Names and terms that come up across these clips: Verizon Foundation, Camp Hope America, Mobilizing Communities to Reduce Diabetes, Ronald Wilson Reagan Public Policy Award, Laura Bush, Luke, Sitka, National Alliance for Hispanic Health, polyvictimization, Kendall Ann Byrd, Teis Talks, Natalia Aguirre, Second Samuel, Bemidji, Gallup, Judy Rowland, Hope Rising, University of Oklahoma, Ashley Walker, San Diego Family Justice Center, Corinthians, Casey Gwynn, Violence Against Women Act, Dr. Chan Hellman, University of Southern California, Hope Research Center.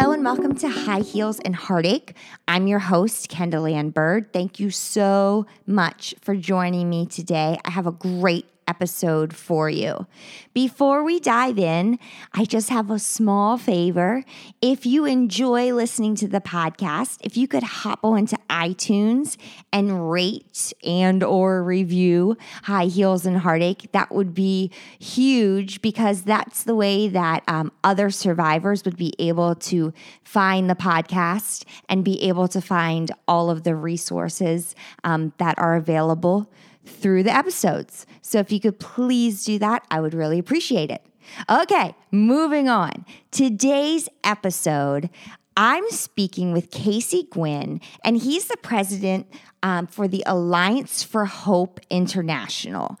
Hello and welcome to High Heels and Heartache. I'm your host, Kendall Ann Byrd. Thank you so much for joining me today. I have a great episode for you. Before we dive in, I just have a small favor. If you enjoy listening to the podcast, if you could hop on to iTunes and rate and or review High Heels and Heartache, that would be huge because that's the way that other survivors would be able to find the podcast and be able to find all of the resources that are available through the episodes. So if you could please do that, I would really appreciate it. Okay, moving on. Today's episode, I'm speaking with Casey Gwynn, and he's the president for the Alliance for Hope International.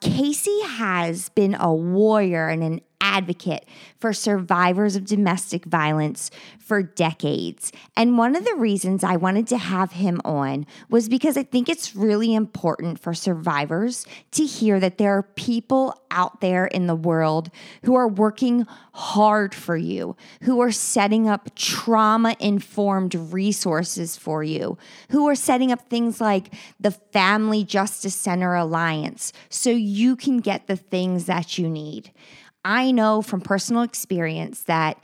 Casey has been a warrior and an advocate for survivors of domestic violence for decades. And one of the reasons I wanted to have him on was because I think it's really important for survivors to hear that there are people out there in the world who are working hard for you, who are setting up trauma-informed resources for you, who are setting up things like the Family Justice Center Alliance so you can get the things that you need. I know from personal experience that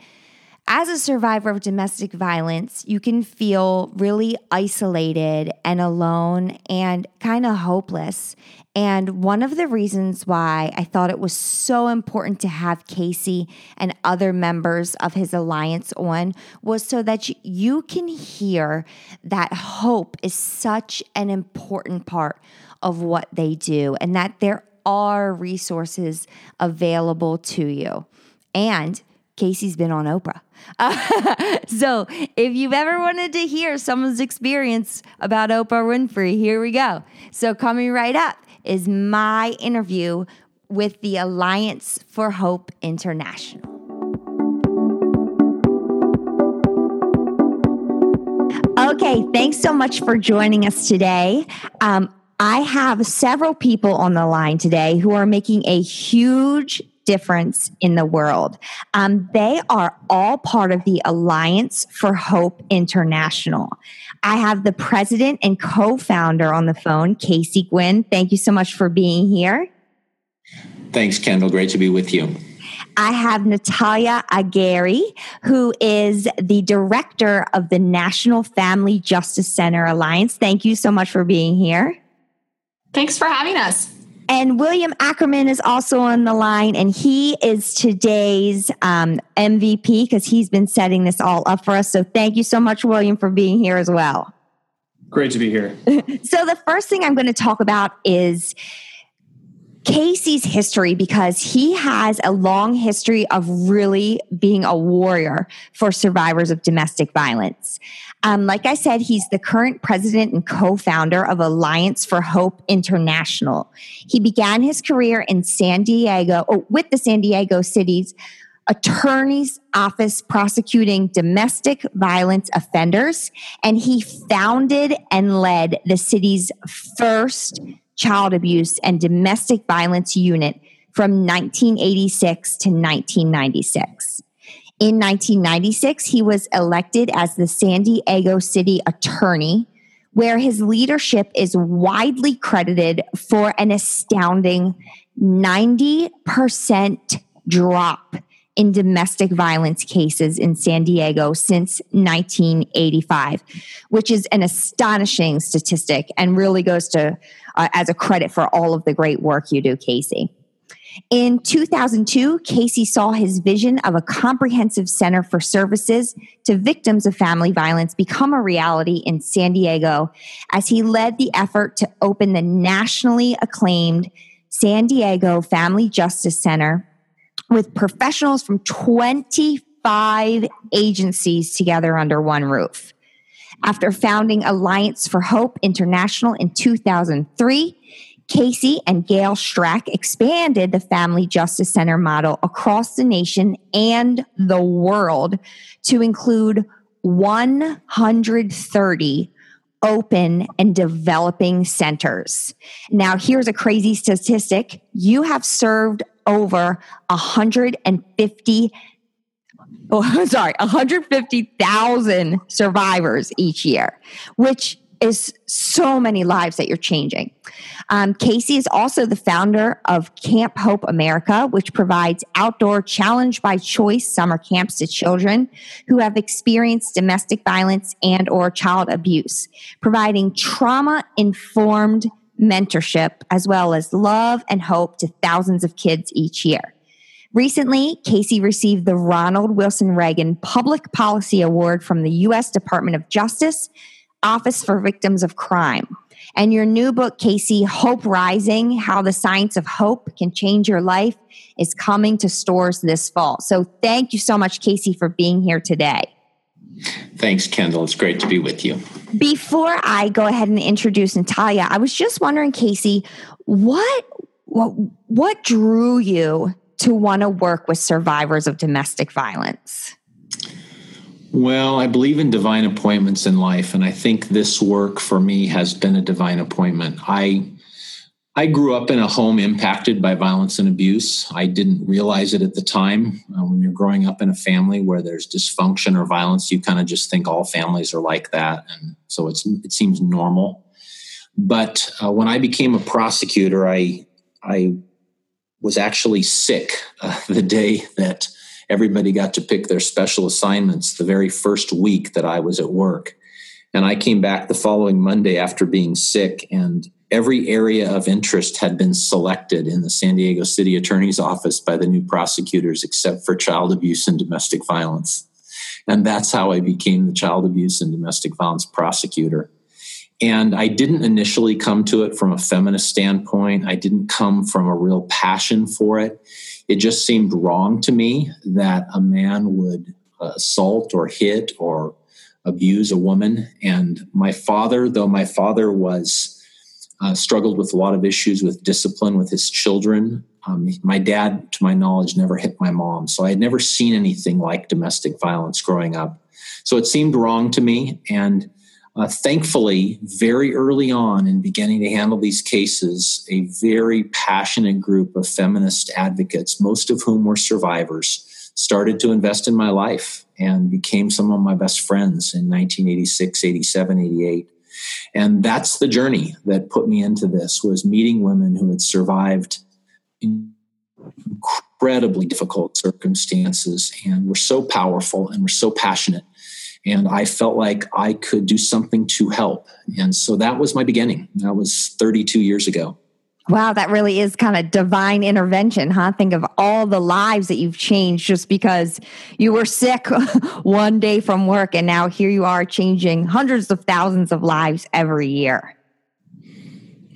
as a survivor of domestic violence, you can feel really isolated and alone and kind of hopeless. And one of the reasons why I thought it was so important to have Casey and other members of his alliance on was so that you can hear that hope is such an important part of what they do and that there are resources available to you. And Casey's been on Oprah. So if you've ever wanted to hear someone's experience about Oprah Winfrey, here we go. So coming right up is my interview with the Alliance for Hope International. Okay, thanks so much for joining us today. I have several people on the line today who are making a huge difference in the world. They are all part of the Alliance for Hope International. I have the president and co-founder on the phone, Casey Gwynn. Thank you so much for being here. Thanks, Kendall. Great to be with you. I have Natalia Aguirre, who is the director of the National Family Justice Center Alliance. Thank you so much for being here. Thanks for having us. And William Ackerman is also on the line, and he is today's MVP because he's been setting this all up for us. So thank you so much, William, for being here as well. Great to be here. So the first thing I'm going to talk about is Casey's history, because he has a long history of really being a warrior for survivors of domestic violence. Like I said, he's the current president and co-founder of Alliance for Hope International. He began his career in San Diego with the San Diego City's Attorney's Office prosecuting domestic violence offenders, and he founded and led the city's first child abuse and domestic violence unit from 1986 to 1996. In 1996, he was elected as the San Diego City Attorney, where his leadership is widely credited for an astounding 90% drop in domestic violence cases in San Diego since 1985, which is an astonishing statistic and really goes to as a credit for all of the great work you do, Casey. In 2002, Casey saw his vision of a comprehensive center for services to victims of family violence become a reality in San Diego as he led the effort to open the nationally acclaimed San Diego Family Justice Center with professionals from 25 agencies together under one roof. After founding Alliance for Hope International in 2003, Casey and Gail Strack expanded the Family Justice Center model across the nation and the world to include 130 open and developing centers. Now, here's a crazy statistic. You have served over 150 150,000 survivors each year, which is so many lives that you're changing. Casey is also the founder of Camp Hope America, which provides outdoor challenge by choice summer camps to children who have experienced domestic violence and or child abuse, providing trauma-informed mentorship as well as love and hope to thousands of kids each year. Recently, Casey received the Ronald Wilson Reagan Public Policy Award from the U.S. Department of Justice, Office for Victims of Crime. And your new book, Casey, Hope Rising, How the Science of Hope Can Change Your Life, is coming to stores this fall. So thank you so much, Casey, for being here today. Thanks, Kendall. It's great to be with you. Before I go ahead and introduce Natalia, I was just wondering, Casey, what drew you to want to work with survivors of domestic violence? Well, I believe in divine appointments in life, and I think this work for me has been a divine appointment. I grew up in a home impacted by violence and abuse. I didn't realize it at the time. When you're growing up in a family where there's dysfunction or violence, you kind of just think all families are like that, and so it seems normal. But when I became a prosecutor, I was actually sick the day that everybody got to pick their special assignments, the very first week that I was at work. And I came back the following Monday after being sick, and every area of interest had been selected in the San Diego City Attorney's Office by the new prosecutors, except for child abuse and domestic violence. And that's how I became the child abuse and domestic violence prosecutor. And I didn't initially come to it from a feminist standpoint. I didn't come from a real passion for it. It just seemed wrong to me that a man would assault or hit or abuse a woman. And my father, though my father was... struggled with a lot of issues with discipline with his children. My dad, to my knowledge, never hit my mom. So I had never seen anything like domestic violence growing up. So it seemed wrong to me. And thankfully, very early on in beginning to handle these cases, a very passionate group of feminist advocates, most of whom were survivors, started to invest in my life and became some of my best friends in 1986, 87, 88. And that's the journey that put me into this, was meeting women who had survived incredibly difficult circumstances and were so powerful and were so passionate. And I felt like I could do something to help. And so that was my beginning. That was 32 years ago. Wow, that really is kind of divine intervention, huh? Think of all the lives that you've changed just because you were sick one day from work, and now here you are changing hundreds of thousands of lives every year.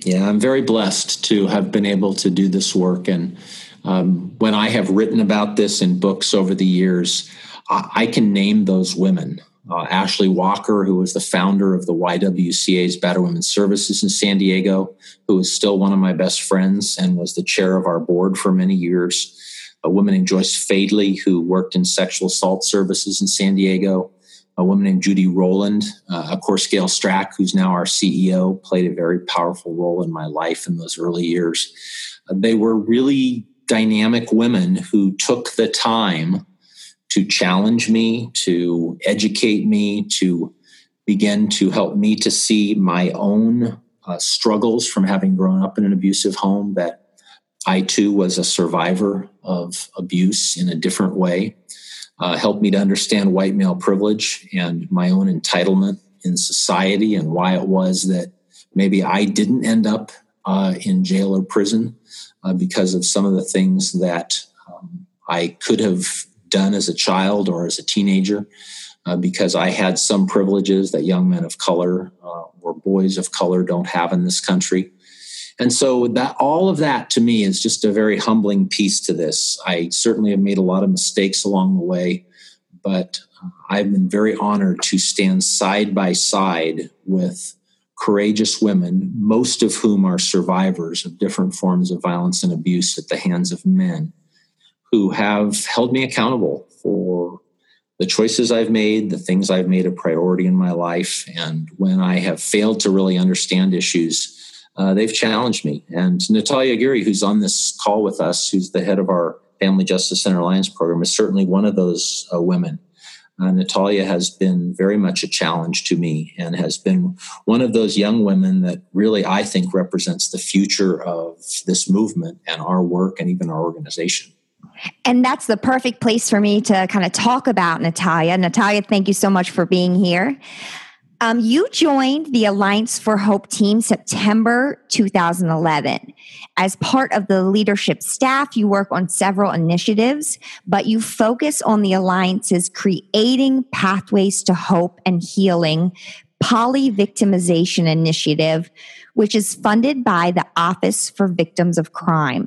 Yeah, I'm very blessed to have been able to do this work. And when I have written about this in books over the years, I can name those women. Ashley Walker, who was the founder of the YWCA's Battered Women's Services in San Diego, who is still one of my best friends and was the chair of our board for many years. A woman named Joyce Fadley, who worked in sexual assault services in San Diego. A woman named Judy Rowland. Of course, Gail Strack, who's now our CEO, played a very powerful role in my life in those early years. They were really dynamic women who took the time to challenge me, to educate me, to begin to help me to see my own struggles from having grown up in an abusive home, that I too was a survivor of abuse in a different way, helped me to understand white male privilege and my own entitlement in society and why it was that maybe I didn't end up in jail or prison because of some of the things that I could have done as a child or as a teenager, because I had some privileges that young men of color or boys of color don't have in this country. And so that all of that to me is just a very humbling piece to this. I certainly have made a lot of mistakes along the way, but I've been very honored to stand side by side with courageous women, most of whom are survivors of different forms of violence and abuse at the hands of men, who have held me accountable for the choices I've made, the things I've made a priority in my life. And when I have failed to really understand issues, they've challenged me. And Natalia Aguirre, who's on this call with us, who's the head of our Family Justice Center Alliance program is certainly one of those women. Natalia has been very much a challenge to me and has been one of those young women that really, I think, represents the future of this movement and our work and even our organization. And that's the perfect place for me to kind of talk about Natalia. Natalia, thank you so much for being here. You joined the Alliance for Hope team September 2011. As part of the leadership staff, you work on several initiatives, but you focus on the Alliance's Creating Pathways to Hope and Healing Polyvictimization Initiative, which is funded by the Office for Victims of Crime.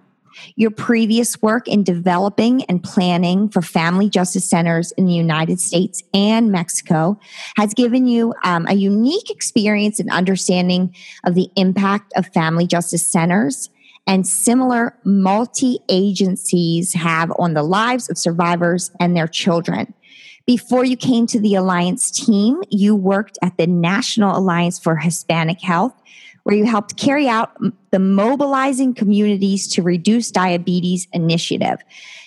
Your previous work in developing and planning for family justice centers in the United States and Mexico has given you a unique experience and understanding of the impact of family justice centers and similar multi-agencies have on the lives of survivors and their children. Before you came to the Alliance team, you worked at the National Alliance for Hispanic Health, where you helped carry out the Mobilizing Communities to Reduce Diabetes initiative.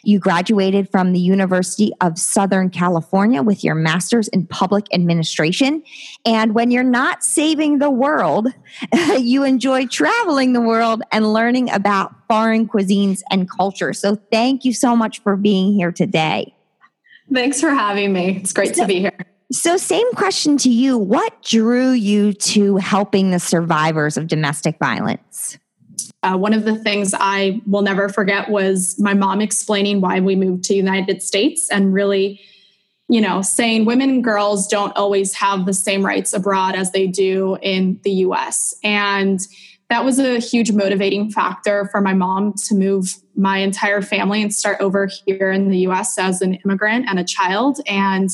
You graduated from the University of Southern California with your master's in public administration. And when you're not saving the world, you enjoy traveling the world and learning about foreign cuisines and culture. So thank you so much for being here today. Thanks for having me. It's great to be here. So same question to you. What drew you to helping the survivors of domestic violence? One of the things I will never forget was my mom explaining why we moved to the United States and really, you know, saying women and girls don't always have the same rights abroad as they do in the U.S. And that was a huge motivating factor for my mom to move my entire family and start over here in the U.S. as an immigrant and a child. And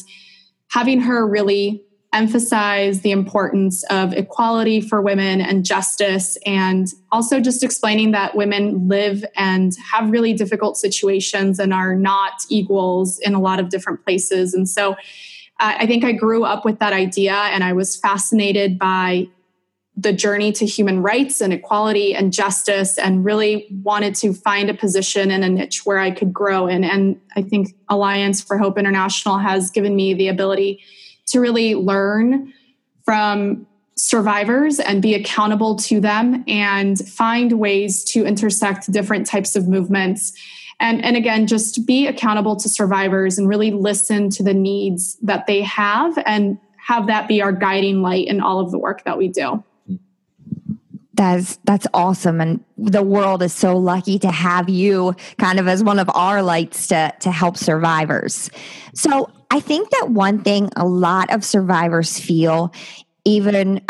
having her really emphasize the importance of equality for women and justice, and also just explaining that women live and have really difficult situations and are not equals in a lot of different places. And so I think I grew up with that idea, and I was fascinated by the journey to human rights and equality and justice, and really wanted to find a position and a niche where I could grow in. And I think Alliance for Hope International has given me the ability to really learn from survivors and be accountable to them and find ways to intersect different types of movements. And again, just be accountable to survivors and really listen to the needs that they have and have that be our guiding light in all of the work that we do. That's awesome. And the world is so lucky to have you kind of as one of our lights to help survivors. So I think that one thing a lot of survivors feel, even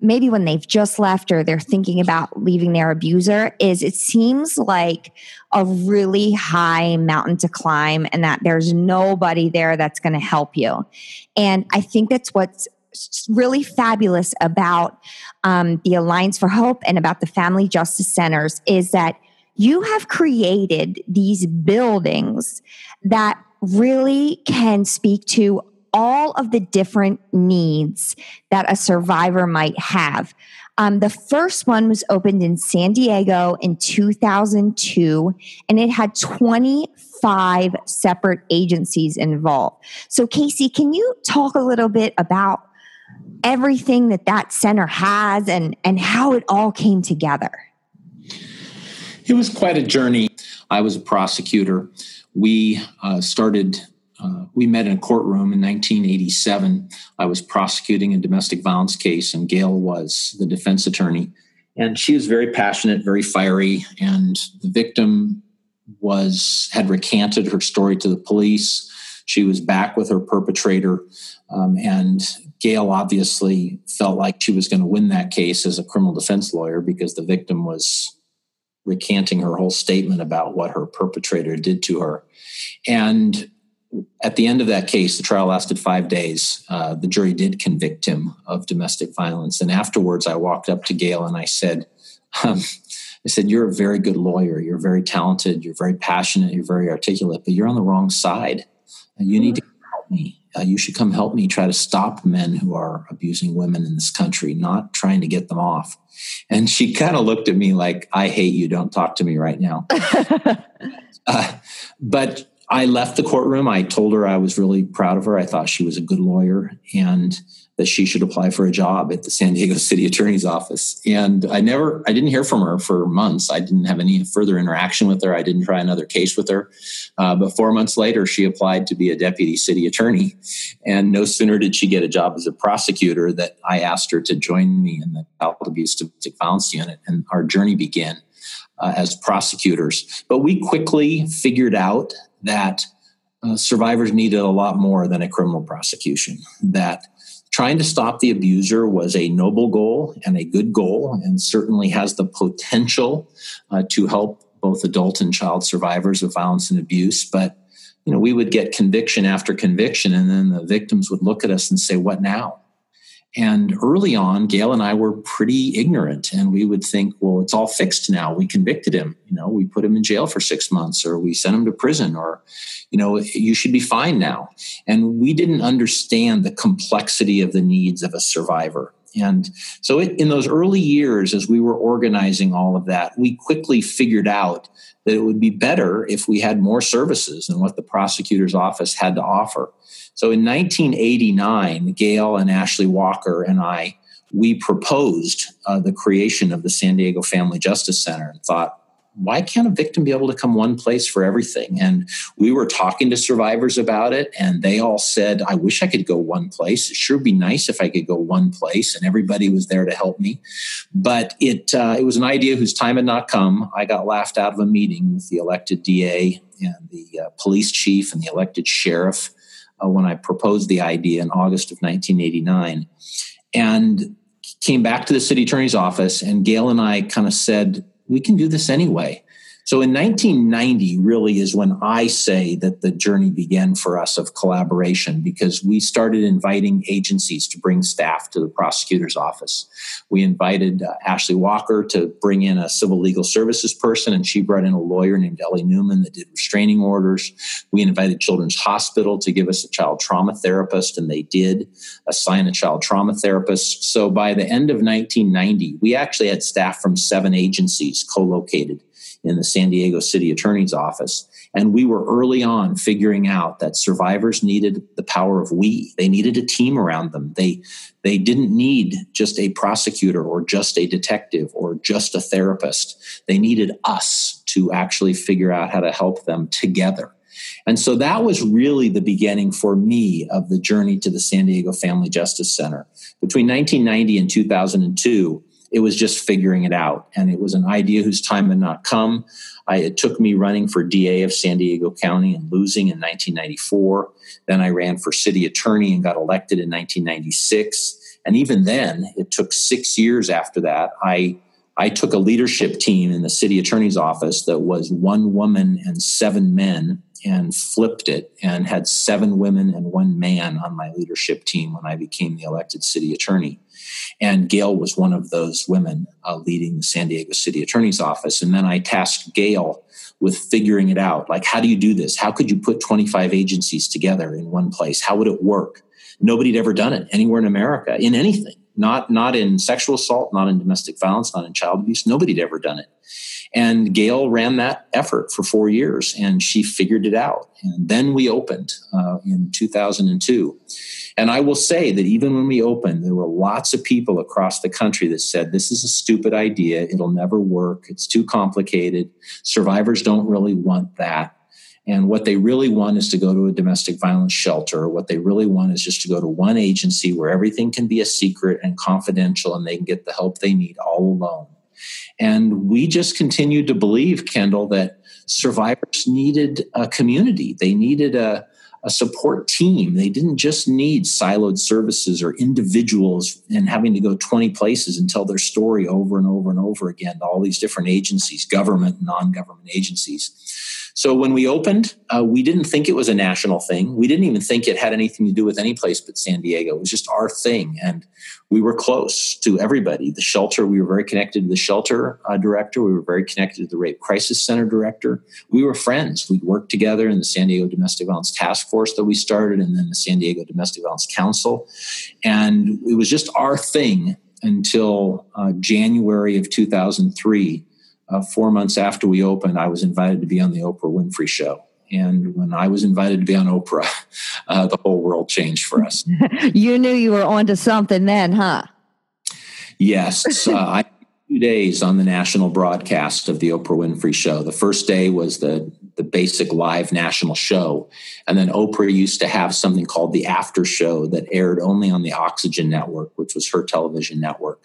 maybe when they've just left or they're thinking about leaving their abuser, is it seems like a really high mountain to climb and that there's nobody there that's going to help you. And I think that's what's really fabulous about the Alliance for Hope and about the Family Justice Centers is that you have created these buildings that really can speak to all of the different needs that a survivor might have. The first one was opened in San Diego in 2002, and it had 25 separate agencies involved. So Casey, can you talk a little bit about everything that center has and how it all came together? It was quite a journey. I was a prosecutor. We we met in a courtroom in 1987. I was prosecuting a domestic violence case, and Gail was the defense attorney. And she was very passionate, very fiery, and the victim had recanted her story to the police. She was back with her perpetrator, and Gail obviously felt like she was going to win that case as a criminal defense lawyer because the victim was recanting her whole statement about what her perpetrator did to her. And at the end of that case, the trial lasted 5 days. The jury did convict him of domestic violence. And afterwards, I walked up to Gail and I said, you're a very good lawyer. You're very talented. You're very passionate. You're very articulate, but you're on the wrong side. You need to help me. you should come help me try to stop men who are abusing women in this country, not trying to get them off. And she kind of looked at me like, I hate you. Don't talk to me right now. But I left the courtroom. I told her I was really proud of her. I thought she was a good lawyer and that she should apply for a job at the San Diego City Attorney's Office. And I didn't hear from her for months. I didn't have any further interaction with her. I didn't try another case with her. But 4 months later, she applied to be a deputy city attorney. And no sooner did she get a job as a prosecutor that I asked her to join me in the Child Abuse Domestic Violence Unit. And our journey began as prosecutors. But we quickly figured out that survivors needed a lot more than a criminal prosecution, that trying to stop the abuser was a noble goal and a good goal, and certainly has the potential to help both adult and child survivors of violence and abuse. But, you know, we would get conviction after conviction, and then the victims would look at us and say, what now? And early on, Gail and I were pretty ignorant, and we would think, well, it's all fixed now. We convicted him. You know, we put him in jail for 6 months, or we sent him to prison, or, you know, you should be fine now. And we didn't understand the complexity of the needs of a survivor. And so in those early years, as we were organizing all of that, we quickly figured out that it would be better if we had more services than what the prosecutor's office had to offer. So in 1989, Gail and Ashley Walker and I, we proposed the creation of the San Diego Family Justice Center and thought, why can't a victim be able to come one place for everything? And we were talking to survivors about it, and they all said, I wish I could go one place. It sure would be nice if I could go one place, and everybody was there to help me. But it was an idea whose time had not come. I got laughed out of a meeting with the elected DA and the police chief and the elected sheriff when I proposed the idea in August of 1989. And came back to the city attorney's office, and Gail and I kind of said, we can do this anyway. So in 1990 really is when I say that the journey began for us of collaboration, because we started inviting agencies to bring staff to the prosecutor's office. We invited Ashley Walker to bring in a civil legal services person, and she brought in a lawyer named Ellie Newman that did restraining orders. We invited Children's Hospital to give us a child trauma therapist, and they did assign a child trauma therapist. So by the end of 1990, we actually had staff from 7 agencies co-located in the San Diego City Attorney's Office. And we were early on figuring out that survivors needed the power of we. They needed a team around them. They didn't need just a prosecutor or just a detective or just a therapist. They needed us to actually figure out how to help them together. And so that was really the beginning for me of the journey to the San Diego Family Justice Center. Between 1990 and 2002, it was just figuring it out. And it was an idea whose time had not come. It took me running for DA of San Diego County and losing in 1994. Then I ran for city attorney and got elected in 1996. And even then, it took 6 years after that. I took a leadership team in the city attorney's office that was 1 woman and 7 men and flipped it and had 7 women and 1 man on my leadership team when I became the elected city attorney. And Gail was one of those women leading the San Diego City Attorney's Office. And then I tasked Gail with figuring it out. Like, how do you do this? How could you put 25 agencies together in one place? How would it work? Nobody had ever done it anywhere in America, in anything. Not in sexual assault, not in domestic violence, not in child abuse. Nobody had ever done it. And Gail ran that effort for 4 years, and she figured it out. And then we opened in 2002. And I will say that even when we opened, there were lots of people across the country that said, this is a stupid idea. It'll never work. It's too complicated. Survivors don't really want that. And what they really want is to go to a domestic violence shelter. What they really want is just to go to one agency where everything can be a secret and confidential, and they can get the help they need all alone. And we just continued to believe, Kendall, that survivors needed a community. They needed a support team. They didn't just need siloed services or individuals and having to go 20 places and tell their story over and over and over again to all these different agencies, government, non-government agencies. So when we opened, we didn't think it was a national thing. We didn't even think it had anything to do with any place but San Diego. It was just our thing. And we were close to everybody. The shelter, we were very connected to the shelter director. We were very connected to the Rape Crisis Center director. We were friends. We'd worked together in the San Diego Domestic Violence Task Force that we started, and then the San Diego Domestic Violence Council. And it was just our thing until January of 2003. 4 months after we opened, I was invited to be on the Oprah Winfrey show. And when I was invited to be on Oprah, the whole world changed for us. You knew you were onto something then, huh? Yes. I 2 days on the national broadcast of the Oprah Winfrey show. The first day was the basic live national show. And then Oprah used to have something called the after show that aired only on the Oxygen Network, which was her television network.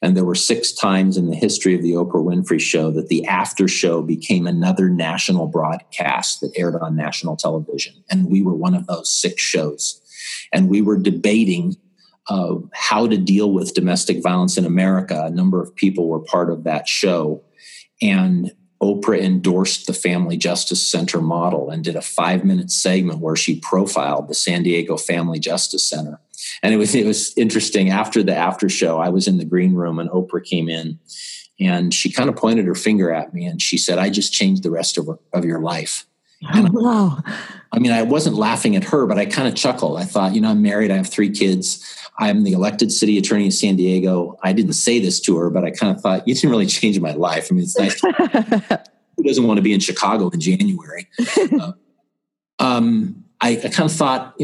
And there were 6 times in the history of the Oprah Winfrey show that the after show became another national broadcast that aired on national television. And we were one of those 6 shows. And we were debating how to deal with domestic violence in America. A number of people were part of that show. And Oprah endorsed the Family Justice Center model and did a 5-minute segment where she profiled the San Diego Family Justice Center. And it was interesting. After the after show, I was in the green room and Oprah came in and she kind of pointed her finger at me and she said, "I just changed the rest of your life." And wow. I mean, I wasn't laughing at her, but I kind of chuckled. I thought, I'm married. I have 3 kids. I'm the elected city attorney of San Diego. I didn't say this to her, but I kind of thought, you didn't really change my life. I mean, it's nice. Who doesn't want to be in Chicago in January? I kind of thought,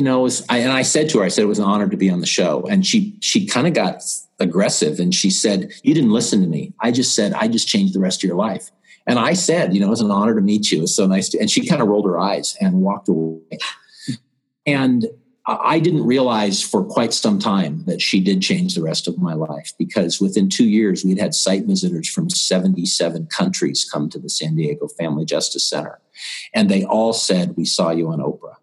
I said to her, I said, it was an honor to be on the show. And she kind of got aggressive and she said, "You didn't listen to me. I just said, I just changed the rest of your life." And I said, it's an honor to meet you. It's so nice to, and she kind of rolled her eyes and walked away. And I didn't realize for quite some time that she did change the rest of my life, because within 2 years, we'd had site visitors from 77 countries come to the San Diego Family Justice Center. And they all said, "We saw you on Oprah."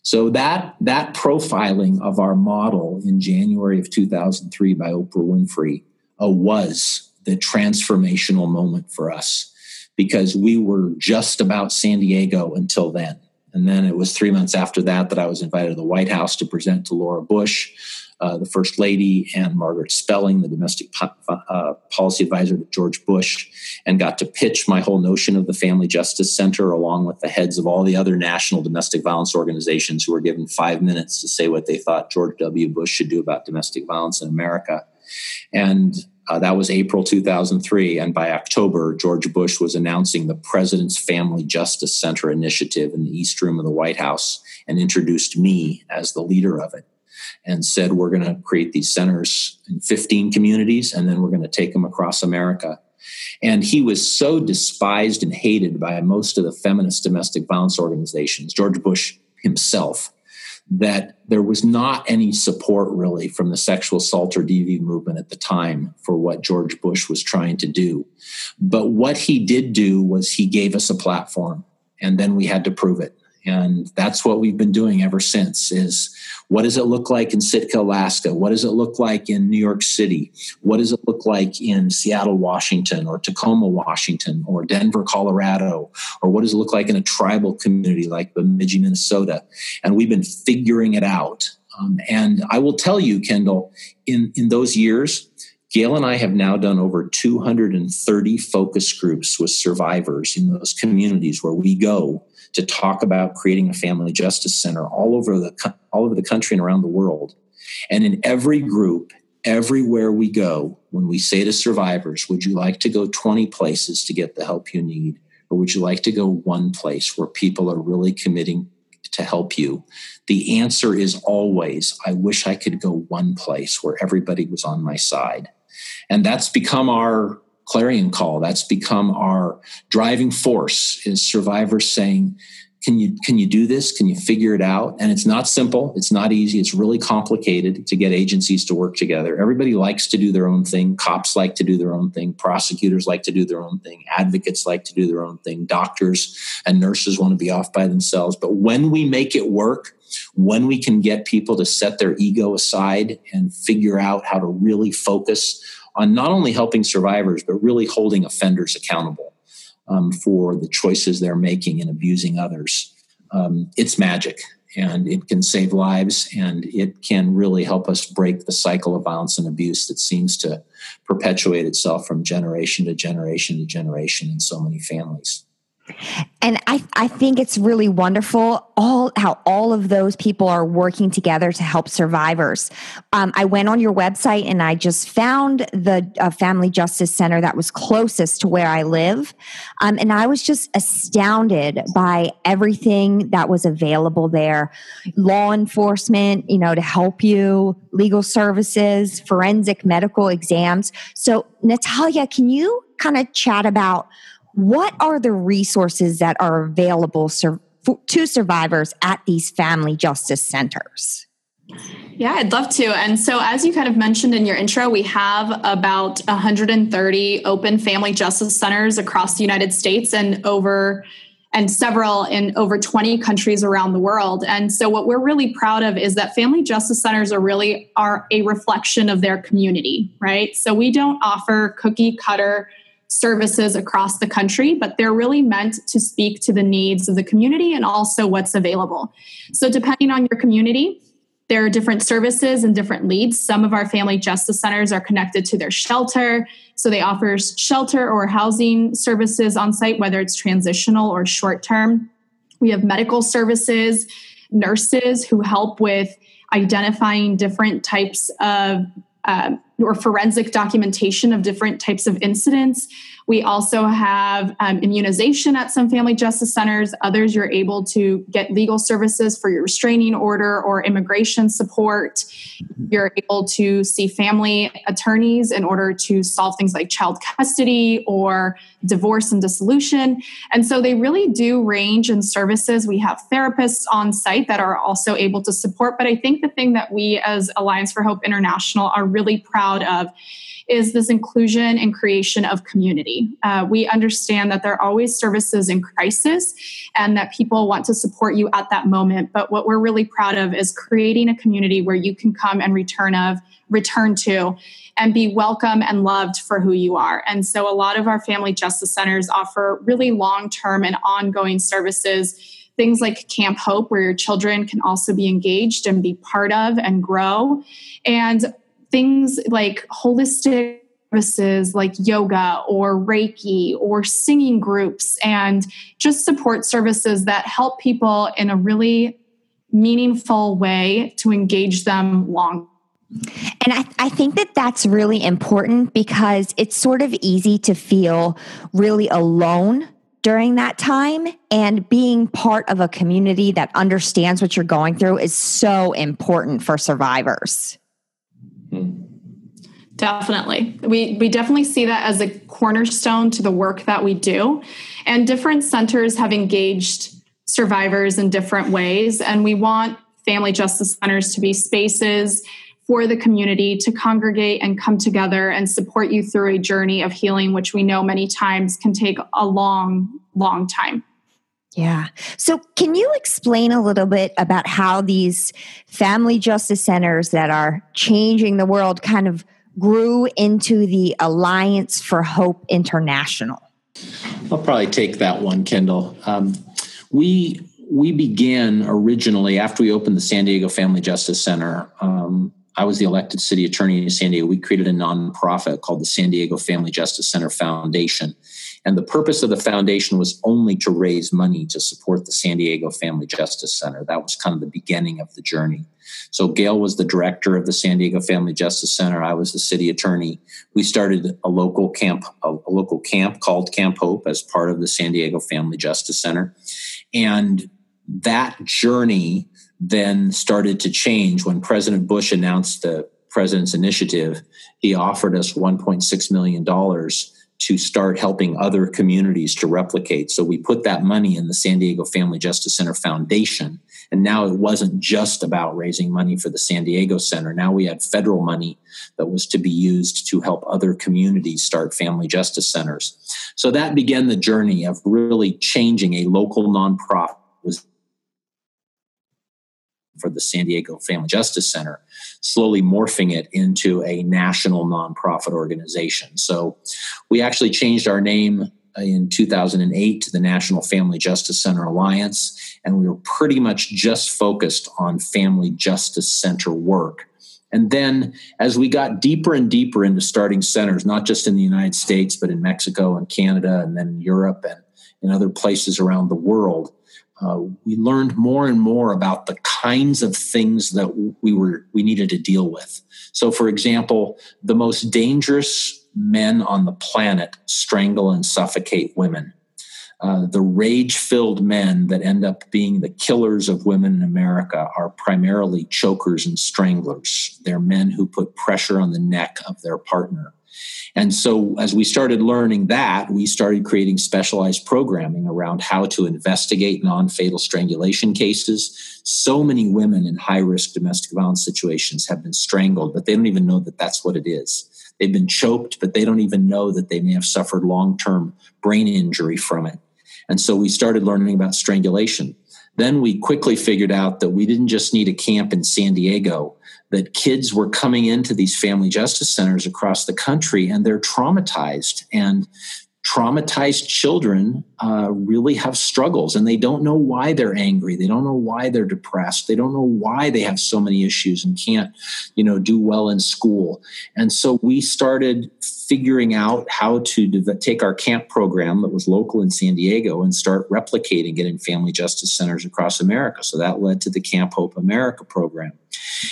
So that profiling of our model in January of 2003 by Oprah Winfrey was the transformational moment for us, because we were just about San Diego until then. And then it was 3 months after that I was invited to the White House to present to Laura Bush, the First Lady, and Margaret Spelling, the domestic policy advisor to George Bush, and got to pitch my whole notion of the Family Justice Center along with the heads of all the other national domestic violence organizations who were given 5 minutes to say what they thought George W. Bush should do about domestic violence in America. And that was April 2003. And by October, George Bush was announcing the President's Family Justice Center initiative in the East Room of the White House and introduced me as the leader of it and said, "We're going to create these centers in 15 communities, and then we're going to take them across America." And he was so despised and hated by most of the feminist domestic violence organizations, George Bush himself, that there was not any support really from the sexual assault or DV movement at the time for what George Bush was trying to do. But what he did do was he gave us a platform, and then we had to prove it. And that's what we've been doing ever since, is what does it look like in Sitka, Alaska? What does it look like in New York City? What does it look like in Seattle, Washington, or Tacoma, Washington, or Denver, Colorado? Or what does it look like in a tribal community like Bemidji, Minnesota? And we've been figuring it out. And I will tell you, Kendall, in those years, Gail and I have now done over 230 focus groups with survivors in those communities where we go to talk about creating a family justice center all over the country and around the world. And in every group, everywhere we go, when we say to survivors, "Would you like to go 20 places to get the help you need? Or would you like to go one place where people are really committing to help you?" The answer is always, "I wish I could go one place where everybody was on my side." And that's become our clarion call. That's become our driving force, is survivors saying, can you do this? Can you figure it out? And it's not simple. It's not easy. It's really complicated to get agencies to work together. Everybody likes to do their own thing. Cops like to do their own thing. Prosecutors like to do their own thing. Advocates like to do their own thing. Doctors and nurses want to be off by themselves. But when we make it work, when we can get people to set their ego aside and figure out how to really focus on not only helping survivors, but really holding offenders accountable. for the choices they're making in abusing others. It's magic, and it can save lives, and it can really help us break the cycle of violence and abuse that seems to perpetuate itself from generation to generation to generation in so many families. And I think it's really wonderful how all of those people are working together to help survivors. I went on your website and I just found the Family Justice Center that was closest to where I live. And I was just astounded by everything that was available there. Law enforcement, to help you, legal services, forensic medical exams. So Natalia, can you kind of chat about what are the resources that are available to survivors at these family justice centers? Yeah, I'd love to. And so as you kind of mentioned in your intro, we have about 130 open family justice centers across the United States and several in over 20 countries around the world. And so what we're really proud of is that family justice centers are a reflection of their community, right? So we don't offer cookie cutter services across the country, but they're really meant to speak to the needs of the community and also what's available. So depending on your community, there are different services and different leads. Some of our family justice centers are connected to their shelter. So they offer shelter or housing services on site, whether it's transitional or short term. We have medical services, nurses who help with identifying different types of or forensic documentation of different types of incidents. We also have immunization at some family justice centers. Others, you're able to get legal services for your restraining order or immigration support. You're able to see family attorneys in order to solve things like child custody or divorce and dissolution. And so they really do range in services. We have therapists on site that are also able to support. But I think the thing that we as Alliance for Hope International are really proud of is this inclusion and creation of community. We understand that there are always services in crisis and that people want to support you at that moment. But what we're really proud of is creating a community where you can come and return to and be welcome and loved for who you are. And so a lot of our family justice centers offer really long-term and ongoing services, things like Camp Hope, where your children can also be engaged and be part of and grow. And things like holistic services like yoga or Reiki or singing groups and just support services that help people in a really meaningful way to engage them long. And I think that that's really important because it's sort of easy to feel really alone during that time, and being part of a community that understands what you're going through is so important for survivors. Definitely. We definitely see that as a cornerstone to the work that we do. And different centers have engaged survivors in different ways. And we want family justice centers to be spaces for the community to congregate and come together and support you through a journey of healing, which we know many times can take a long, long time. Yeah. So can you explain a little bit about how these family justice centers that are changing the world kind of grew into the Alliance for Hope International? I'll probably take that one, Kendall. We began originally, after we opened the San Diego Family Justice Center, I was the elected city attorney in San Diego. We created a nonprofit called the San Diego Family Justice Center Foundation. And the purpose of the foundation was only to raise money to support the San Diego Family Justice Center. That was kind of the beginning of the journey. So Gail was the director of the San Diego Family Justice Center. I was the city attorney. We started a local camp called Camp Hope as part of the San Diego Family Justice Center. And that journey then started to change when President Bush announced the President's Initiative. He offered us $1.6 million to start helping other communities to replicate. So we put that money in the San Diego Family Justice Center Foundation. And now it wasn't just about raising money for the San Diego Center. Now we had federal money that was to be used to help other communities start family justice centers. So that began the journey of really changing a local nonprofit for the San Diego Family Justice Center, slowly morphing it into a national nonprofit organization. So we actually changed our name in 2008 to the National Family Justice Center Alliance, and we were pretty much just focused on family justice center work. And then as we got deeper and deeper into starting centers, not just in the United States, but in Mexico and Canada and then Europe and in other places around the world, we learned more and more about the kinds of things that we needed to deal with. So, for example, the most dangerous men on the planet strangle and suffocate women. The rage-filled men that end up being the killers of women in America are primarily chokers and stranglers. They're men who put pressure on the neck of their partner. And so as we started learning that, we started creating specialized programming around how to investigate non-fatal strangulation cases. So many women in high-risk domestic violence situations have been strangled, but they don't even know that that's what it is. They've been choked, but they don't even know that they may have suffered long-term brain injury from it. And so we started learning about strangulation. Then we quickly figured out that we didn't just need a camp in San Diego, that kids were coming into these family justice centers across the country and they're traumatized. And traumatized children really have struggles, and they don't know why they're angry. They don't know why they're depressed. They don't know why they have so many issues and can't, do well in school. And so we started figuring out how to take our camp program that was local in San Diego and start replicating it in family justice centers across America. So that led to the Camp Hope America program.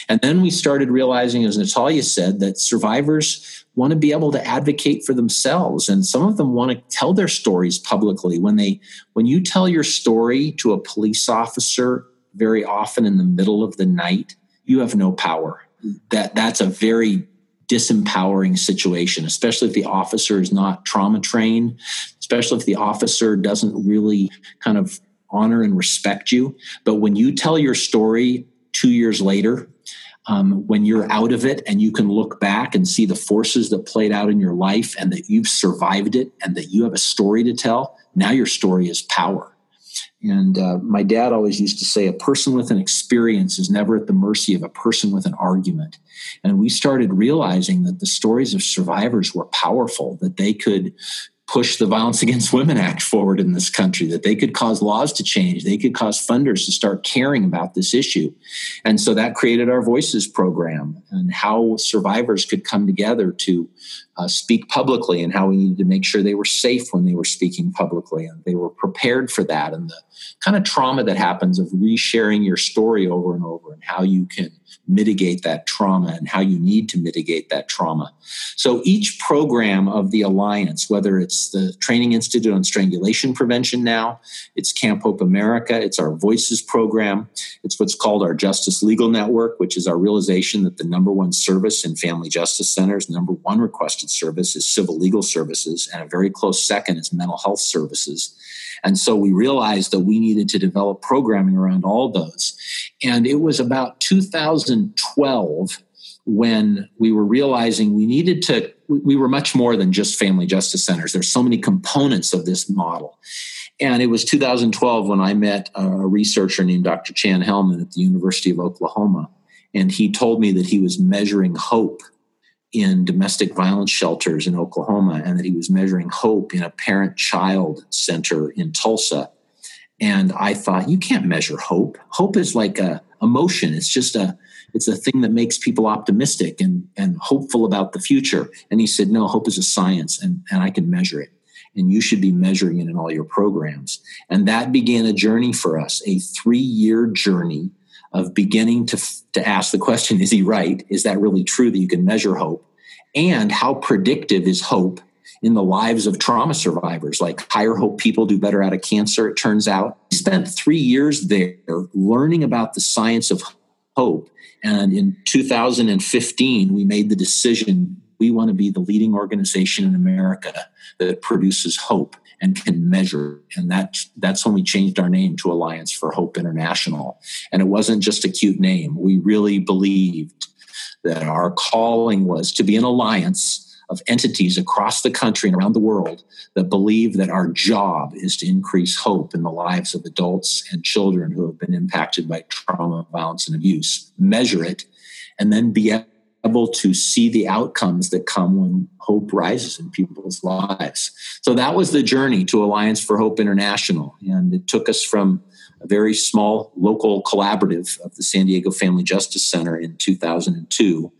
And then we started realizing, as Natalia said, that survivors want to be able to advocate for themselves. And some of them want to tell their stories publicly. When you tell your story to a police officer, very often in the middle of the night, you have no power. That's a very disempowering situation, especially if the officer is not trauma trained, especially if the officer doesn't really kind of honor and respect you. But when you tell your story 2 years later, when you're out of it and you can look back and see the forces that played out in your life and that you've survived it and that you have a story to tell, now your story is power. And my dad always used to say, a person with an experience is never at the mercy of a person with an argument. And we started realizing that the stories of survivors were powerful, that they could push the Violence Against Women Act forward in this country, that they could cause laws to change, they could cause funders to start caring about this issue. And so that created our Voices program and how survivors could come together to speak publicly and how we needed to make sure they were safe when they were speaking publicly and they were prepared for that and the kind of trauma that happens of resharing your story over and over and how you can mitigate that trauma and how you need to mitigate that trauma. So each program of the Alliance, whether it's the Training Institute on Strangulation Prevention now, it's Camp Hope America, it's our Voices program, it's what's called our Justice Legal Network, which is our realization that the number one service in family justice centers, number one requested service is civil legal services, and a very close second is mental health services. And so we realized that we needed to develop programming around all those. And it was about 2012 when we were realizing we were much more than just family justice centers. There's so many components of this model. And it was 2012 when I met a researcher named Dr. Chan Hellman at the University of Oklahoma. And he told me that he was measuring hope in domestic violence shelters in Oklahoma and that he was measuring hope in a parent-child center in Tulsa. And I thought, you can't measure hope. Hope is like an emotion. It's just it's a thing that makes people optimistic and hopeful about the future. And he said, no, hope is a science and I can measure it. And you should be measuring it in all your programs. And that began a journey for us, a 3-year journey of beginning to ask the question, is he right? Is that really true that you can measure hope? And how predictive is hope in the lives of trauma survivors? Like higher hope people do better out of cancer, it turns out. We spent 3 years there learning about the science of hope. And in 2015, we made the decision we want to be the leading organization in America that produces hope and can measure. And that's when we changed our name to Alliance for Hope International. And it wasn't just a cute name. We really believed that our calling was to be an alliance of entities across the country and around the world that believe that our job is to increase hope in the lives of adults and children who have been impacted by trauma, violence, and abuse, measure it, and then be able to see the outcomes that come when hope rises in people's lives. So that was the journey to Alliance for Hope International. And it took us from a very small local collaborative of the San Diego Family Justice Center in 2002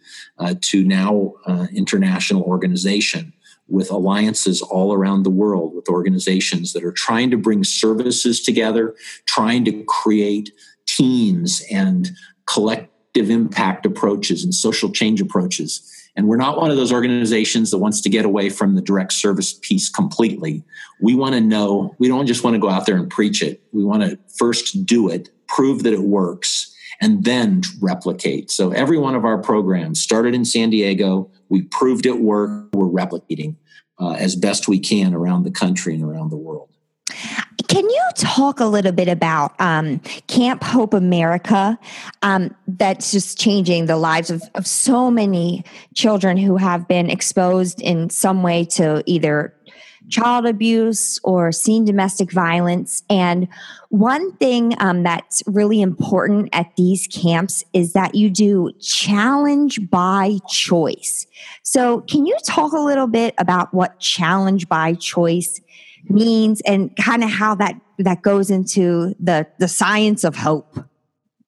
to now international organization with alliances all around the world, with organizations that are trying to bring services together, trying to create teams and collective impact approaches and social change approaches. And we're not one of those organizations that wants to get away from the direct service piece completely. We want to know, we don't just want to go out there and preach it. We want to first do it, prove that it works, and then replicate. So every one of our programs started in San Diego. We proved it worked. We're replicating as best we can around the country and around the world. Can you talk a little bit about Camp Hope America that's just changing the lives of so many children who have been exposed in some way to either child abuse or seen domestic violence? And one thing that's really important at these camps is that you do challenge by choice. So can you talk a little bit about what challenge by choice means and kind of how that goes into the science of hope?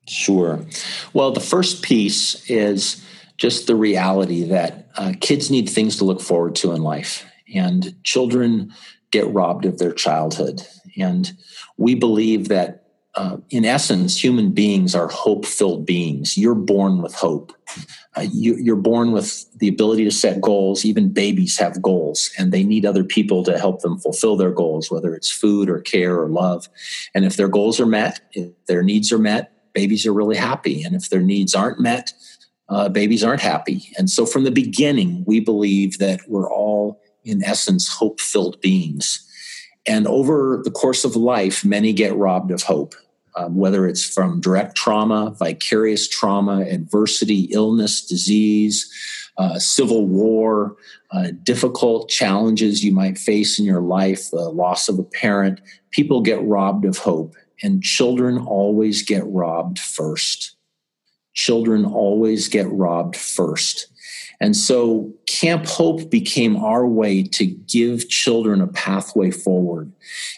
Sure. Well, the first piece is just the reality that kids need things to look forward to in life, and children get robbed of their childhood. And we believe that in essence, human beings are hope-filled beings. You're born with hope. You're born with the ability to set goals. Even babies have goals, and they need other people to help them fulfill their goals, whether it's food or care or love. And if their goals are met, if their needs are met, babies are really happy. And if their needs aren't met, babies aren't happy. And so from the beginning, we believe that we're all, in essence, hope-filled beings. And over the course of life, many get robbed of hope. Whether it's from direct trauma, vicarious trauma, adversity, illness, disease, civil war, difficult challenges you might face in your life, the loss of a parent, people get robbed of hope. And children always get robbed first. Children always get robbed first. And so Camp Hope became our way to give children a pathway forward.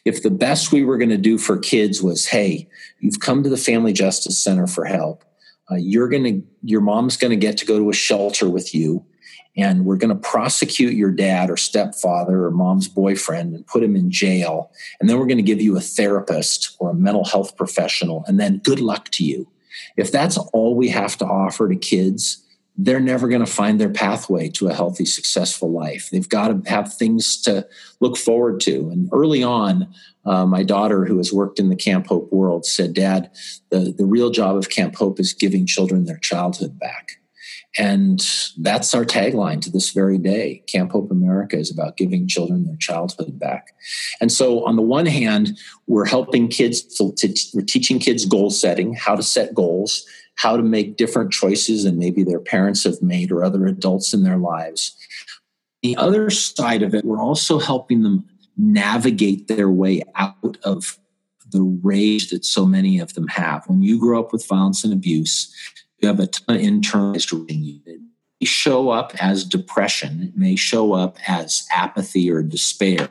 If the best we were going to do for kids was, hey, you've come to the Family Justice Center for help. Your mom's going to get to go to a shelter with you, and we're going to prosecute your dad or stepfather or mom's boyfriend and put him in jail. And then we're going to give you a therapist or a mental health professional, and then good luck to you. If that's all we have to offer to kids, they're never going to find their pathway to a healthy, successful life. They've got to have things to look forward to. And early on, my daughter, who has worked in the Camp Hope world, said, Dad, the real job of Camp Hope is giving children their childhood back. And that's our tagline to this very day. Camp Hope America is about giving children their childhood back. And so on the one hand, we're helping kids, we're teaching kids goal setting, how to set goals, how to make different choices than maybe their parents have made or other adults in their lives. The other side of it, we're also helping them navigate their way out of the rage that so many of them have. When you grow up with violence and abuse, you have a ton of internalized rage. It may show up as depression. It may show up as apathy or despair.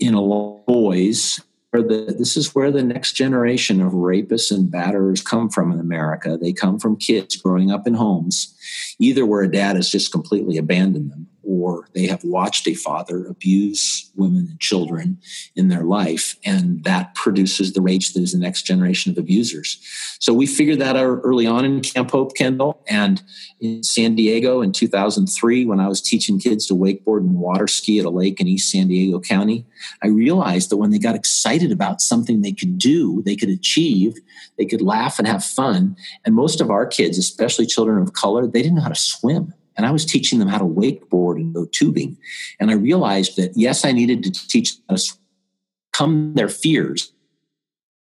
In a lot of ways, this is where the next generation of rapists and batterers come from in America. They come from kids growing up in homes, either where a dad has just completely abandoned them, or they have watched a father abuse women and children in their life, and that produces the rage that is the next generation of abusers. So we figured that out early on in Camp Hope, Kendall, and in San Diego in 2003, when I was teaching kids to wakeboard and water ski at a lake in East San Diego County, I realized that when they got excited about something they could do, they could achieve, they could laugh and have fun, and most of our kids, especially children of color, they didn't know how to swim. And I was teaching them how to wakeboard and go tubing. And I realized that, yes, I needed to teach them how to overcome their fears,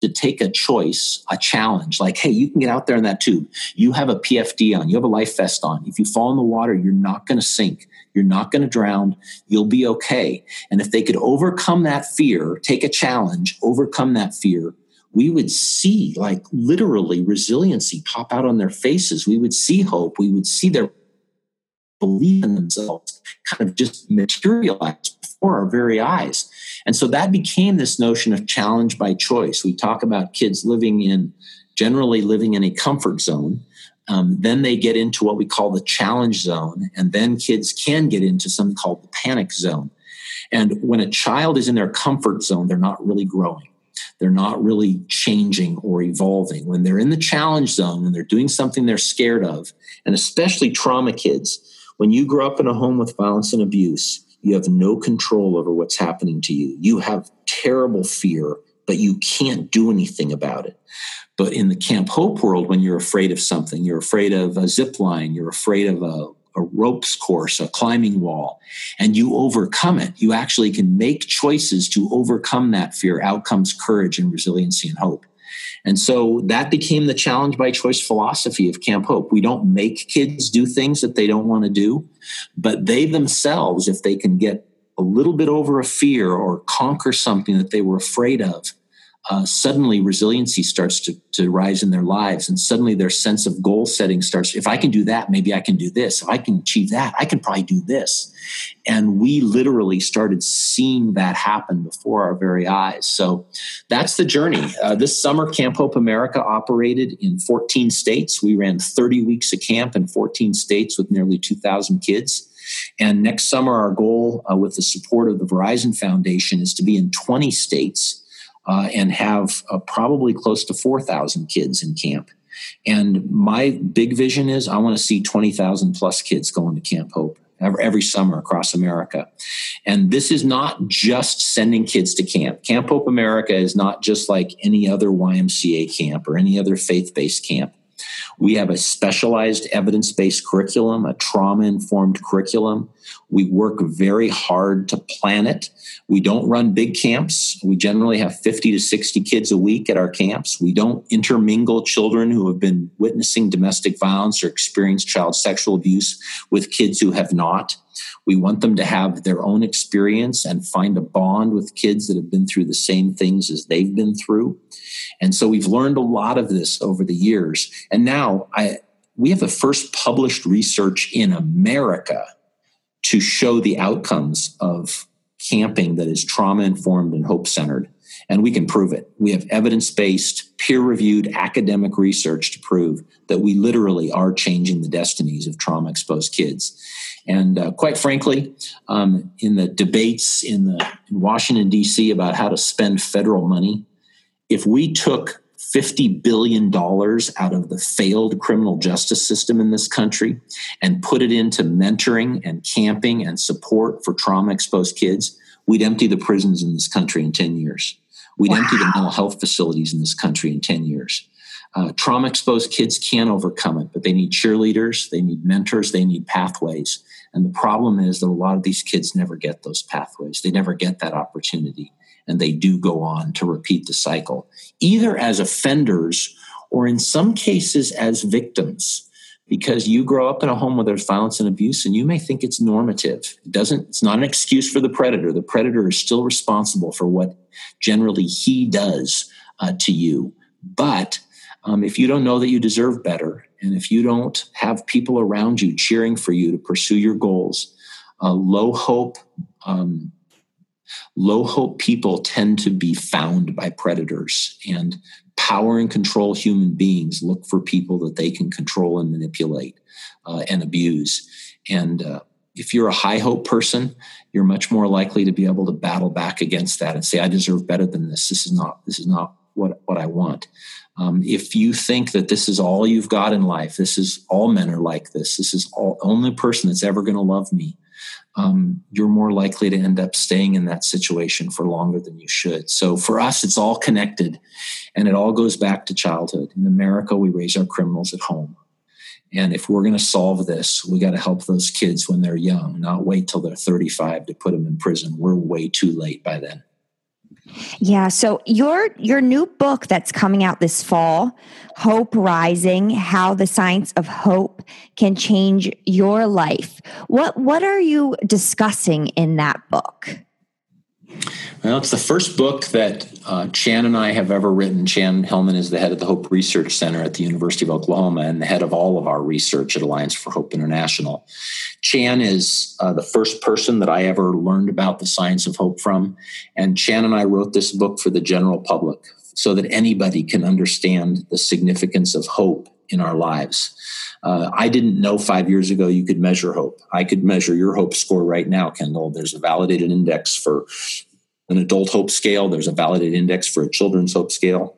to take a choice, a challenge, like, hey, you can get out there in that tube. You have a PFD on. You have a life vest on. If you fall in the water, you're not going to sink. You're not going to drown. You'll be okay. And if they could overcome that fear, take a challenge, overcome that fear, we would see, like, literally resiliency pop out on their faces. We would see hope. We would see their belief in themselves kind of just materialized before our very eyes. And so that became this notion of challenge by choice. We talk about kids generally living in a comfort zone. Then they get into what we call the challenge zone, and then kids can get into something called the panic zone. And when a child is in their comfort zone, they're not really growing. They're not really changing or evolving. When they're in the challenge zone, when they're doing something they're scared of, and especially trauma kids, when you grow up in a home with violence and abuse, you have no control over what's happening to you. You have terrible fear, but you can't do anything about it. But in the Camp Hope world, when you're afraid of something, you're afraid of a zip line, you're afraid of a ropes course, a climbing wall, and you overcome it. You actually can make choices to overcome that fear. Out comes courage and resiliency and hope. And so that became the challenge by choice philosophy of Camp Hope. We don't make kids do things that they don't want to do, but they themselves, if they can get a little bit over a fear or conquer something that they were afraid of, suddenly resiliency starts to rise in their lives, and suddenly their sense of goal setting starts. If I can do that, maybe I can do this. If I can achieve that, I can probably do this. And we literally started seeing that happen before our very eyes. So that's the journey. This summer, Camp Hope America operated in 14 states. We ran 30 weeks of camp in 14 states with nearly 2,000 kids. And next summer, our goal, with the support of the Verizon Foundation, is to be in 20 states and have probably close to 4,000 kids in camp. And my big vision is I want to see 20,000 plus kids going to Camp Hope every summer across America. And this is not just sending kids to camp. Camp Hope America is not just like any other YMCA camp or any other faith-based camp. We have a specialized evidence-based curriculum, a trauma-informed curriculum. We work very hard to plan it. We don't run big camps. We generally have 50 to 60 kids a week at our camps. We don't intermingle children who have been witnessing domestic violence or experienced child sexual abuse with kids who have not. We want them to have their own experience and find a bond with kids that have been through the same things as they've been through. And so we've learned a lot of this over the years. And now we have the first published research in America to show the outcomes of camping that is trauma-informed and hope-centered. And we can prove it. We have evidence-based, peer-reviewed academic research to prove that we literally are changing the destinies of trauma-exposed kids. And quite frankly, in the debates in Washington, D.C. about how to spend federal money, if we took $50 billion out of the failed criminal justice system in this country and put it into mentoring and camping and support for trauma-exposed kids, we'd empty the prisons in this country in 10 years. We'd empty the mental health facilities in this country in 10 years. Trauma-exposed kids can overcome it, but they need cheerleaders, they need mentors, they need pathways. And the problem is that a lot of these kids never get those pathways. They never get that opportunity. And they do go on to repeat the cycle, either as offenders or in some cases as victims. Because you grow up in a home where there's violence and abuse, and you may think it's normative. It's not an excuse for the predator. The predator is still responsible for what generally he does to you. But if you don't know that you deserve better, and if you don't have people around you cheering for you to pursue your goals, low hope people tend to be found by predators, and power and control human beings look for people that they can control and manipulate and abuse. And if you're a high hope person, you're much more likely to be able to battle back against that and say, I deserve better than this. This is not what I want. If you think that this is all you've got in life, this is all men are like this, this is all only person that's ever going to love me, you're more likely to end up staying in that situation for longer than you should. So for us, it's all connected, and it all goes back to childhood. In America, we raise our criminals at home. And if we're going to solve this, we got to help those kids when they're young, not wait till they're 35 to put them in prison. We're way too late by then. Yeah. So your new book that's coming out this fall, Hope Rising, How the Science of Hope Can Change Your Life. What are you discussing in that book? Well, it's the first book that Chan and I have ever written. Chan Hellman is the head of the Hope Research Center at the University of Oklahoma and the head of all of our research at Alliance for Hope International. Chan is the first person that I ever learned about the science of hope from. And Chan and I wrote this book for the general public so that anybody can understand the significance of hope in our lives. I didn't know 5 years ago you could measure hope. I could measure your hope score right now, Kendall. There's a validated index for an adult hope scale. There's a validated index for a children's hope scale.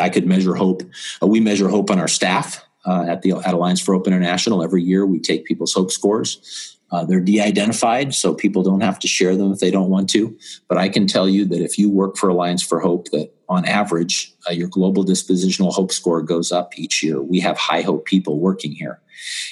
I could measure hope. We measure hope on our staff at Alliance for Hope International. Every year we take people's hope scores. They're de-identified, so people don't have to share them if they don't want to. But I can tell you that if you work for Alliance for Hope, that on average, your global dispositional hope score goes up each year. We have high hope people working here.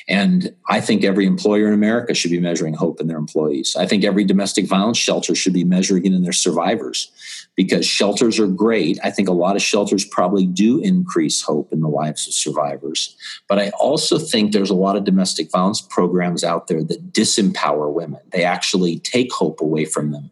And I think every employer in America should be measuring hope in their employees. I think every domestic violence shelter should be measuring it in their survivors, because shelters are great. I think a lot of shelters probably do increase hope in the lives of survivors. But I also think there's a lot of domestic violence programs out there that disempower women. They actually take hope away from them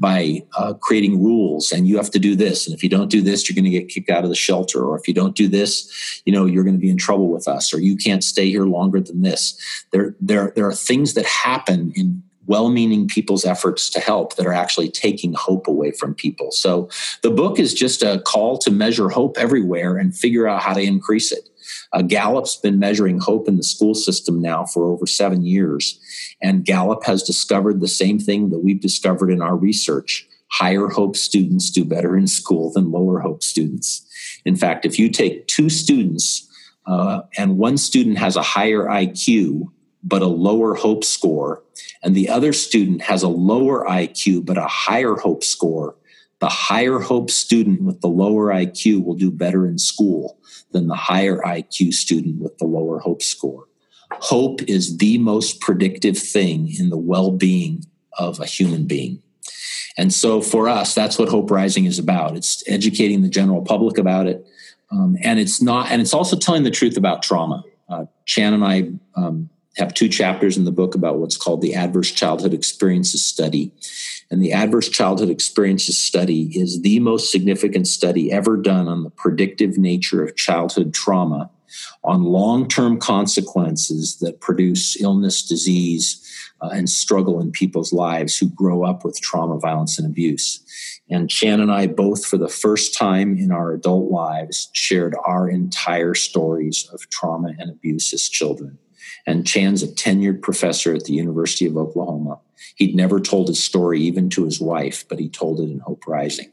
by creating rules, and you have to do this, and if you don't do this, you're going to get kicked out of the shelter, or if you don't do this, you know, you're going to be in trouble with us, or you can't stay here longer than this. There are things that happen in well-meaning people's efforts to help that are actually taking hope away from people. So the book is just a call to measure hope everywhere and figure out how to increase it. Gallup's been measuring hope in the school system now for over 7 years, and Gallup has discovered the same thing that we've discovered in our research. Higher hope students do better in school than lower hope students. In fact, if you take two students and one student has a higher IQ but a lower hope score, and the other student has a lower IQ but a higher hope score, the higher hope student with the lower IQ will do better in school than the higher IQ student with the lower hope score. Hope is the most predictive thing in the well-being of a human being. And so for us, that's what Hope Rising is about. It's educating the general public about it. And it's also telling the truth about trauma. Chan and I have two chapters in the book about what's called the Adverse Childhood Experiences Study. And the Adverse Childhood Experiences Study is the most significant study ever done on the predictive nature of childhood trauma, on long-term consequences that produce illness, disease, and struggle in people's lives who grow up with trauma, violence, and abuse. And Chan and I both, for the first time in our adult lives, shared our entire stories of trauma and abuse as children. And Chan's a tenured professor at the University of Oklahoma. He'd never told his story even to his wife, but he told it in Hope Rising.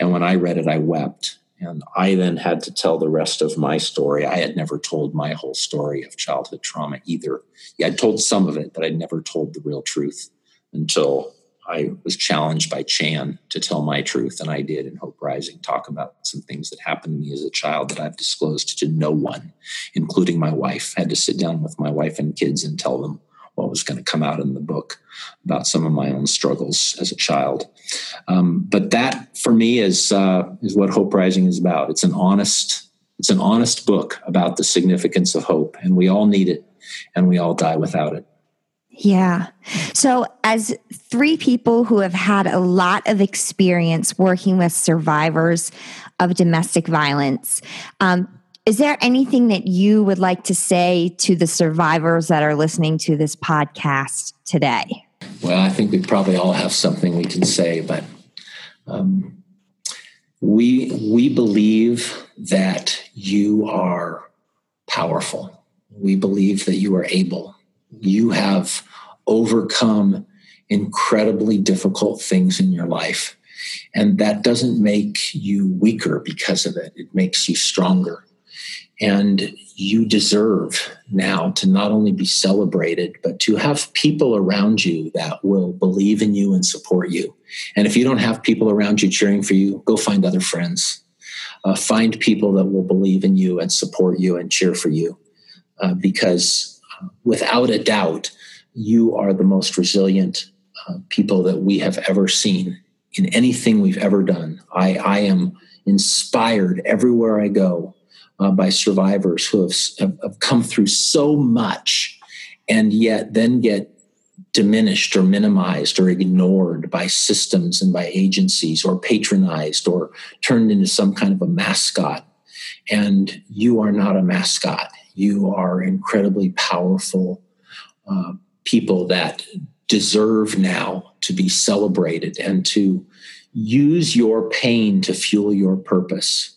And when I read it, I wept. And I then had to tell the rest of my story. I had never told my whole story of childhood trauma either. Yeah, I'd told some of it, but I'd never told the real truth until I was challenged by Chan to tell my truth. And I did, in Hope Rising, talk about some things that happened to me as a child that I've disclosed to no one, including my wife. I had to sit down with my wife and kids and tell them what was going to come out in the book about some of my own struggles as a child. But that, for me, is what Hope Rising is about. It's an honest book about the significance of hope, and we all need it, and we all die without it. Yeah. So as three people who have had a lot of experience working with survivors of domestic violence, is there anything that you would like to say to the survivors that are listening to this podcast today? Well, I think we probably all have something we can say, but we believe that you are powerful. We believe that you are able. You have overcome incredibly difficult things in your life, and that doesn't make you weaker because of it. It makes you stronger. And you deserve now to not only be celebrated, but to have people around you that will believe in you and support you. And if you don't have people around you cheering for you, go find other friends. Find people that will believe in you and support you and cheer for you. Because without a doubt, you are the most resilient people that we have ever seen in anything we've ever done. I am inspired everywhere I go by survivors who have come through so much and yet then get diminished or minimized or ignored by systems and by agencies, or patronized or turned into some kind of a mascot. And you are not a mascot. You are incredibly powerful people that deserve now to be celebrated and to use your pain to fuel your purpose.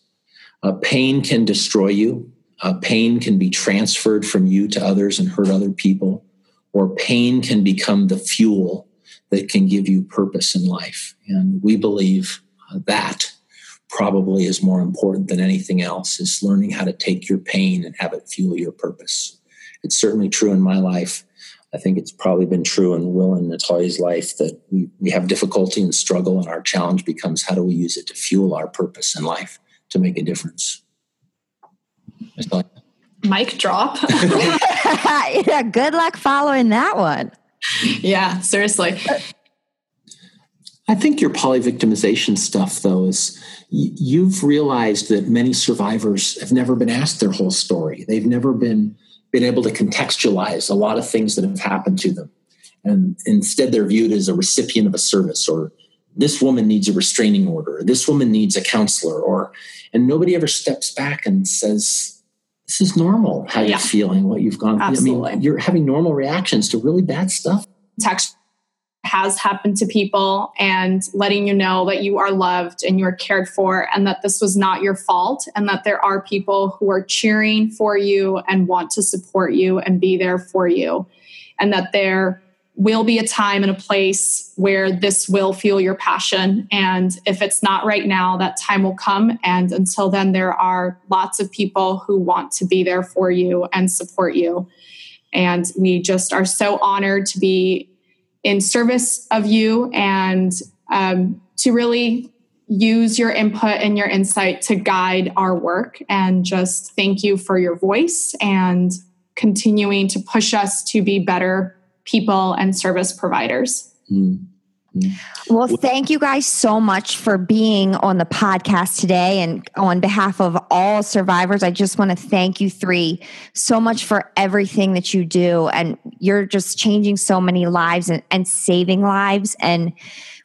Pain can destroy you. Pain can be transferred from you to others and hurt other people. Or pain can become the fuel that can give you purpose in life. And we believe that probably is more important than anything else, is learning how to take your pain and have it fuel your purpose. It's certainly true in my life. I think it's probably been true in Will and Natalia's life, that we have difficulty and struggle, and our challenge becomes, how do we use it to fuel our purpose in life to make a difference? Mic drop. Yeah, good luck following that one. Yeah, seriously. I think your polyvictimization stuff, though, is you've realized that many survivors have never been asked their whole story. They've never been able to contextualize a lot of things that have happened to them. And instead, they're viewed as a recipient of a service, or this woman needs a restraining order, or this woman needs a counselor, and nobody ever steps back and says, this is normal, how you're feeling, what you've gone through. Absolutely. I mean, you're having normal reactions to really bad stuff. Text has happened to people, and letting you know that you are loved and you are cared for, and that this was not your fault, and that there are people who are cheering for you and want to support you and be there for you, and that there will be a time and a place where this will fuel your passion. And if it's not right now, that time will come. And until then, there are lots of people who want to be there for you and support you. And we just are so honored to be in service of you, and to really use your input and your insight to guide our work. And just thank you for your voice and continuing to push us to be better people and service providers. Mm. Well, thank you guys so much for being on the podcast today. And on behalf of all survivors, I just want to thank you three so much for everything that you do. And you're just changing so many lives and saving lives. And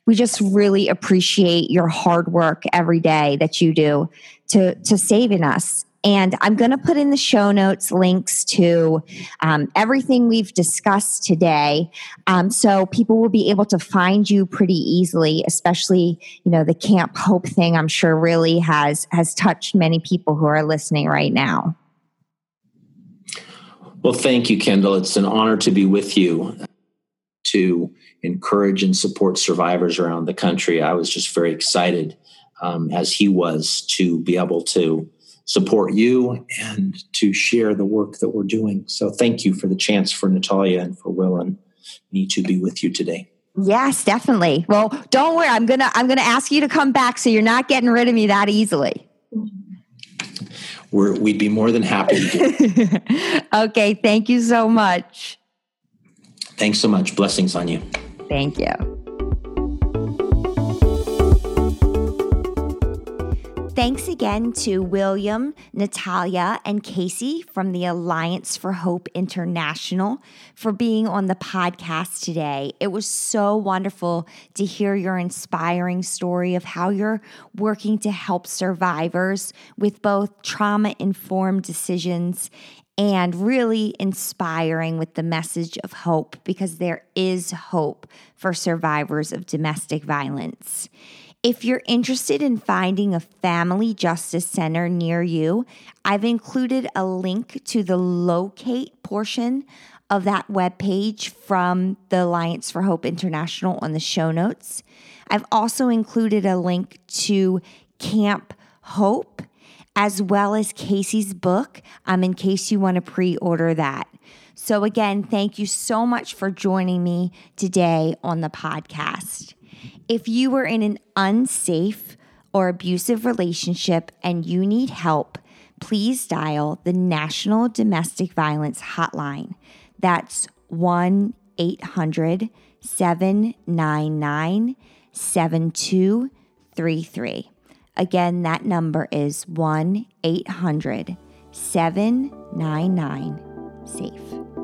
we just really appreciate your hard work every day that you do to saving us. And I'm going to put in the show notes links to everything we've discussed today, so people will be able to find you pretty easily. Especially, the Camp Hope thing, I'm sure, really has touched many people who are listening right now. Well, thank you, Kendall. It's an honor to be with you to encourage and support survivors around the country. I was just very excited, as he was, to be able to support you and to share the work that we're doing. So thank you for the chance for Natalia and for Will and me to be with you today. Yes, definitely. Well, don't worry. I'm gonna ask you to come back, so you're not getting rid of me that easily. We'd be more than happy to do. Okay, thank you so much. Thanks so much. Blessings on you. Thank you. Thanks again to William, Natalia, and Casey from the Alliance for Hope International for being on the podcast today. It was so wonderful to hear your inspiring story of how you're working to help survivors with both trauma-informed decisions and really inspiring with the message of hope, because there is hope for survivors of domestic violence. If you're interested in finding a family justice center near you, I've included a link to the locate portion of that webpage from the Alliance for Hope International on the show notes. I've also included a link to Camp Hope, as well as Casey's book, in case you want to pre-order that. So again, thank you so much for joining me today on the podcast. If you were in an unsafe or abusive relationship and you need help, please dial the National Domestic Violence Hotline. That's 1-800-799-7233. Again, that number is 1-800-799-SAFE.